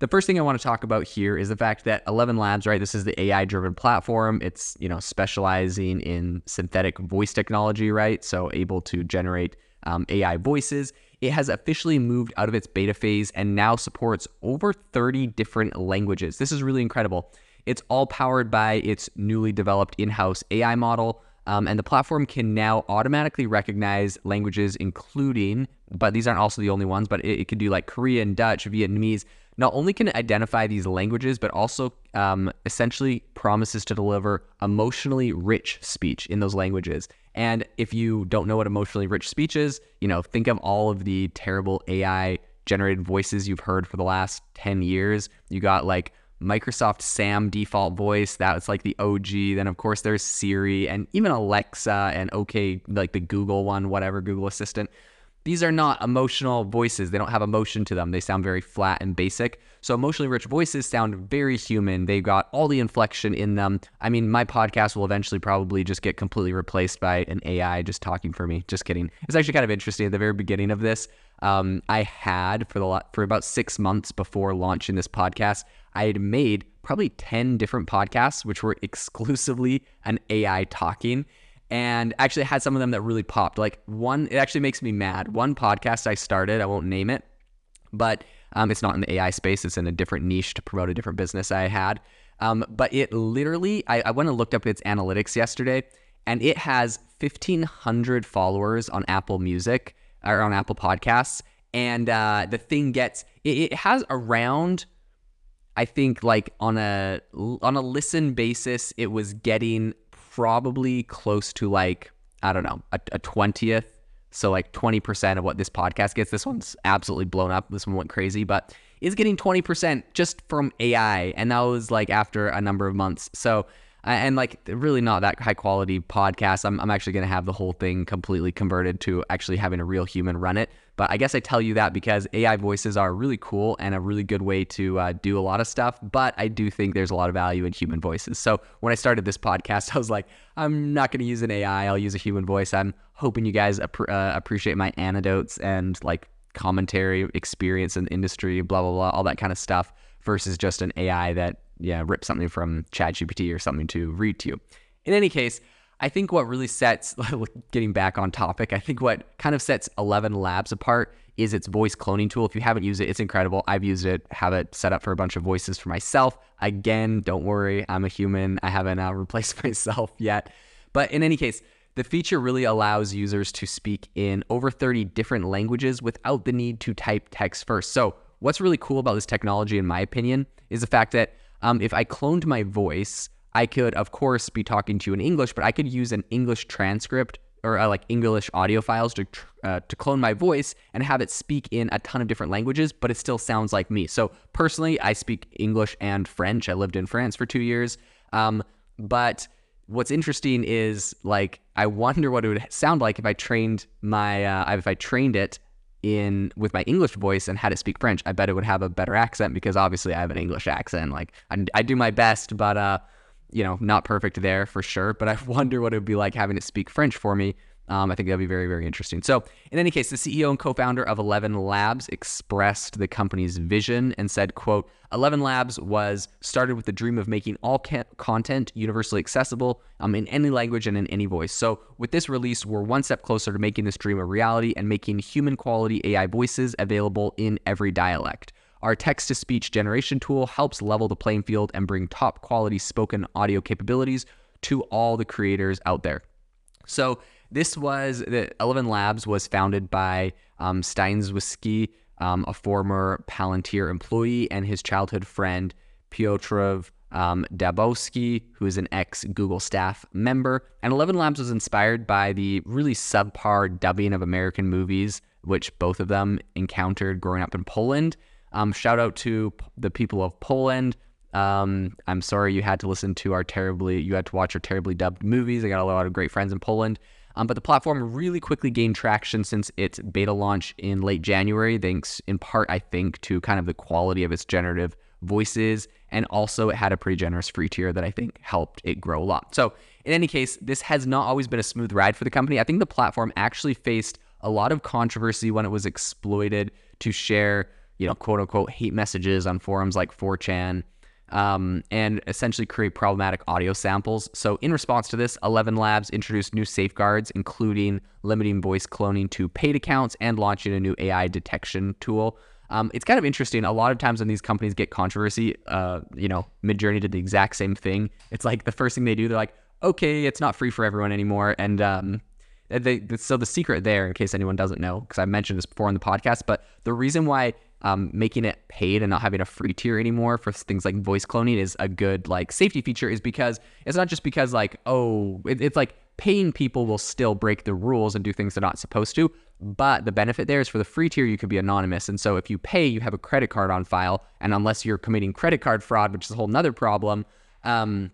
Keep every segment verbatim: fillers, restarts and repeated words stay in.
the first thing I want to talk about here is the fact that ElevenLabs, right, this is the A I-driven platform. It's, you know, specializing in synthetic voice technology, right, so able to generate um, A I voices. It has officially moved out of its beta phase and now supports over thirty different languages. This is really incredible. It's all powered by its newly developed in-house A I model, um, and the platform can now automatically recognize languages including, but these aren't also the only ones, but it, it can do like Korean, Dutch, Vietnamese. Not only can it identify these languages, but also um, essentially promises to deliver emotionally rich speech in those languages. And if you don't know what emotionally rich speech is, you know, think of all of the terrible A I-generated voices you've heard for the last ten years. You got like Microsoft Sam default voice, that's like the O G. Then of course there's Siri and even Alexa and okay, like the Google one, whatever, Google Assistant. These are not emotional voices. They don't have emotion to them. They sound very flat and basic. So emotionally rich voices sound very human. They've got all the inflection in them. I mean, my podcast will eventually probably just get completely replaced by an A I just talking for me. Just kidding. It's actually kind of interesting. At the very beginning of this, um, I had for the for about six months before launching this podcast, I had made probably ten different podcasts, which were exclusively an A I talking. And actually I had some of them that really popped. Like one, it actually makes me mad. One podcast I started, I won't name it, but um, it's not in the A I space. It's in a different niche to promote a different business I had. Um, but it literally, I, I went and looked up its analytics yesterday, and it has fifteen hundred followers on Apple Music or on Apple Podcasts. And uh, the thing gets, it, it has around, I think like on a, on a listen basis, it was getting probably close to like, I don't know, a, a twentieth. So like twenty percent of what this podcast gets. This one's absolutely blown up. This one went crazy, but it's getting twenty percent just from A I. And that was like after a number of months. So, and like really not that high quality podcast. I'm, I'm actually going to have the whole thing completely converted to actually having a real human run it. But I guess I tell you that because A I voices are really cool and a really good way to uh, do a lot of stuff. But I do think there's a lot of value in human voices. So when I started this podcast, I was like, I'm not going to use an A I. I'll use a human voice. I'm hoping you guys ap- uh, appreciate my anecdotes and like commentary, experience in the industry, blah, blah, blah, all that kind of stuff versus just an A I that yeah, rip something from ChatGPT or something to read to you. In any case, I think what really sets, getting back on topic, I think what kind of sets ElevenLabs apart is its voice cloning tool. If you haven't used it, it's incredible. I've used it, have it set up for a bunch of voices for myself. Again, don't worry, I'm a human. I haven't uh, replaced myself yet. But in any case, the feature really allows users to speak in over thirty different languages without the need to type text first. So what's really cool about this technology, in my opinion, is the fact that Um, if I cloned my voice, I could, of course, be talking to you in English, but I could use an English transcript or uh, like English audio files to uh, to clone my voice and have it speak in a ton of different languages, but it still sounds like me. So personally, I speak English and French. I lived in France for two years. Um, but what's interesting is like I wonder what it would sound like if I trained my uh, if I trained it in with my English voice and had it speak French. I bet it would have a better accent because obviously I have an English accent. Like I, I do my best, but uh, you know, not perfect there for sure. But I wonder what it would be like having it speak French for me. Um, I think that'd be very, very interesting. So in any case, the C E O and co-founder of ElevenLabs expressed the company's vision and said, quote, ElevenLabs was started with the dream of making all ca- content universally accessible um, in any language and in any voice. So with this release, we're one step closer to making this dream a reality and making human quality A I voices available in every dialect. Our text-to-speech generation tool helps level the playing field and bring top quality spoken audio capabilities to all the creators out there. So this was, the ElevenLabs was founded by um, Staniszewski, um, a former Palantir employee, and his childhood friend, Piotr um, Dabowski, who is an ex-Google staff member. And ElevenLabs was inspired by the really subpar dubbing of American movies, which both of them encountered growing up in Poland. Um, shout out to the people of Poland. Um, I'm sorry you had to listen to our terribly, you had to watch our terribly dubbed movies. I got a lot of great friends in Poland. Um, but the platform really quickly gained traction since its beta launch in late January, thanks in part, I think, to kind of the quality of its generative voices. And also it had a pretty generous free tier that I think helped it grow a lot. So in any case, this has not always been a smooth ride for the company. I think the platform actually faced a lot of controversy when it was exploited to share you know, quote unquote hate messages on forums like four chan, um, and essentially create problematic audio samples. So in response to this, ElevenLabs introduced new safeguards, including limiting voice cloning to paid accounts and launching a new A I detection tool. Um, it's kind of interesting. A lot of times when these companies get controversy, uh, you know, Midjourney did the exact same thing. It's like the first thing they do, they're like, okay, it's not free for everyone anymore. And um, they, so the secret there, in case anyone doesn't know, because I mentioned this before on the podcast, but the reason why um, making it paid and not having a free tier anymore for things like voice cloning is a good like safety feature is because it's not just because like, oh, it, it's like paying people will still break the rules and do things they're not supposed to. But the benefit there is for the free tier, you could be anonymous. And so if you pay, you have a credit card on file. And unless you're committing credit card fraud, which is a whole nother problem, um,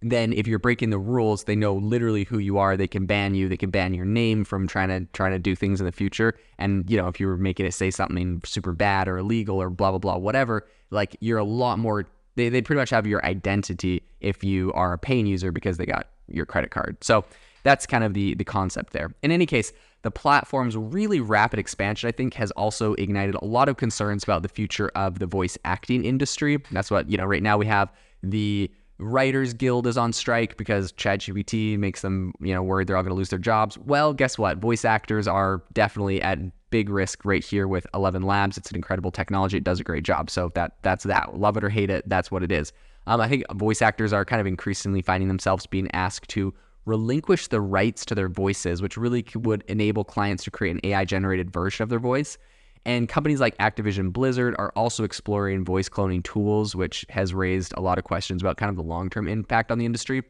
then if you're breaking the rules, they know literally who you are. They can ban you. They can ban your name from trying to trying to do things in the future. And, you know, if you were making it say something super bad or illegal or blah, blah, blah, whatever, like you're a lot more, they, they pretty much have your identity if you are a paying user because they got your credit card. So that's kind of the, the concept there. In any case, the platform's really rapid expansion, I think, has also ignited a lot of concerns about the future of the voice acting industry. That's what, you know, right now we have the Writers Guild is on strike because ChatGPT makes them, you know, worried they're all going to lose their jobs. Well, guess what? Voice actors are definitely at big risk right here with ElevenLabs. It's an incredible technology. It does a great job. So that that's that. Love it or hate it, that's what it is. Um, I think voice actors are kind of increasingly finding themselves being asked to relinquish the rights to their voices, which really would enable clients to create an A I-generated version of their voice. And companies like Activision Blizzard are also exploring voice cloning tools, which has raised a lot of questions about kind of the long-term impact on the industry.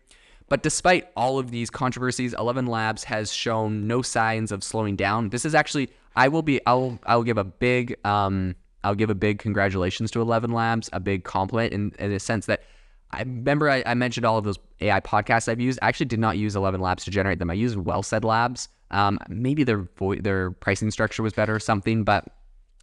But despite all of these controversies, ElevenLabs has shown no signs of slowing down. This is actually, I will be, I'll, I'll give a big, um, I'll give a big congratulations to ElevenLabs, a big compliment in, in a sense that I remember I, I mentioned all of those A I podcasts I've used. I actually did not use ElevenLabs to generate them. I used Well Said Labs. Um, maybe their vo- their pricing structure was better or something, but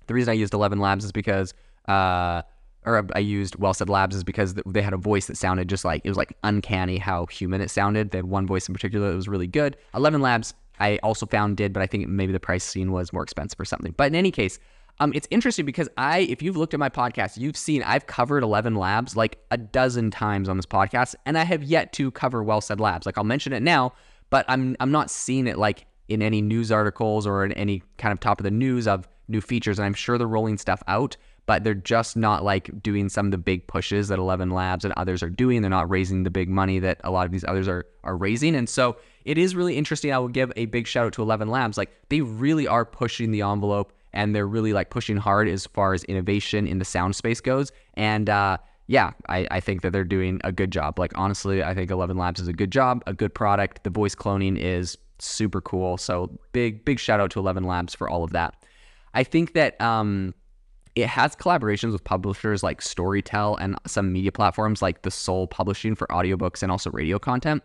the reason I used ElevenLabs is because, uh, or I used Well Said Labs is because they had a voice that sounded just like, it was like uncanny how human it sounded. They had one voice in particular that was really good. ElevenLabs I also found did, but I think maybe the pricing was more expensive or something. But in any case, Um, it's interesting because I, if you've looked at my podcast, you've seen I've covered ElevenLabs like a dozen times on this podcast, and I have yet to cover Well Said Labs. Like I'll mention it now, but I'm I'm not seeing it like in any news articles or in any kind of top of the news of new features. And I'm sure they're rolling stuff out, but they're just not like doing some of the big pushes that ElevenLabs and others are doing. They're not raising the big money that a lot of these others are are raising, and so it is really interesting. I will give a big shout out to ElevenLabs. Like they really are pushing the envelope. And they're really like pushing hard as far as innovation in the sound space goes. And uh, yeah, I, I think that they're doing a good job. Like honestly, I think ElevenLabs is a good job, a good product. The voice cloning is super cool. So big, big shout out to ElevenLabs for all of that. I think that um, it has collaborations with publishers like Storytel and some media platforms like The Soul Publishing for audiobooks and also radio content.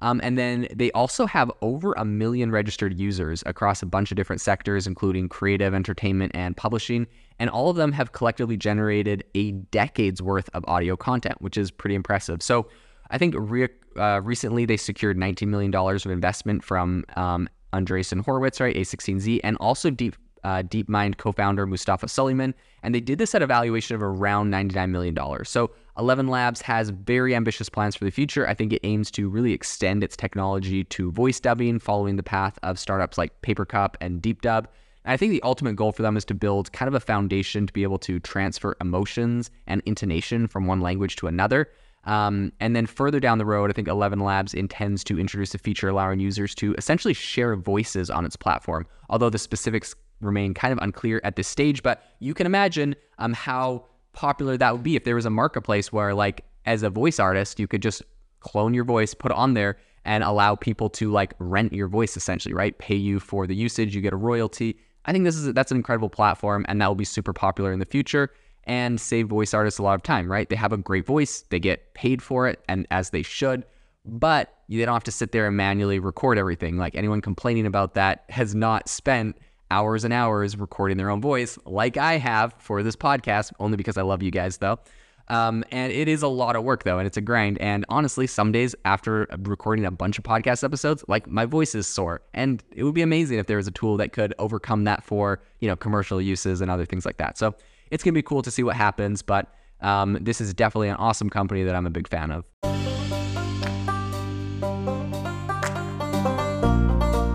Um, and then they also have over a million registered users across a bunch of different sectors, including creative, entertainment, and publishing. And all of them have collectively generated a decade's worth of audio content, which is pretty impressive. So I think re- uh, recently they secured nineteen million dollars of investment from um, Andreessen Horowitz, right, A sixteen Z, and also Deep uh, DeepMind co-founder Mustafa Suleiman. And they did this at a valuation of around ninety-nine million dollars. So ElevenLabs has very ambitious plans for the future. I think it aims to really extend its technology to voice dubbing, following the path of startups like PaperCup and DeepDub. And I think the ultimate goal for them is to build kind of a foundation to be able to transfer emotions and intonation from one language to another. Um, and then further down the road, I think ElevenLabs intends to introduce a feature allowing users to essentially share voices on its platform, although the specifics remain kind of unclear at this stage. But you can imagine um, how popular that would be if there was a marketplace where, like, as a voice artist, you could just clone your voice, put it on there, and allow people to like rent your voice, essentially, right? Pay you for the usage, you get a royalty. I think this is that's an incredible platform, and that will be super popular in the future and save voice artists a lot of time, right? They have a great voice, they get paid for it, and as they should, but they don't have to sit there and manually record everything. Like anyone complaining about that has not spent hours and hours recording their own voice like I have for this podcast, only because I love you guys though. Um, and it is a lot of work though, and it's a grind. And honestly, some days after recording a bunch of podcast episodes, like my voice is sore, and it would be amazing if there was a tool that could overcome that for, you know, commercial uses and other things like that. So it's going to be cool to see what happens. But um, this is definitely an awesome company that I'm a big fan of.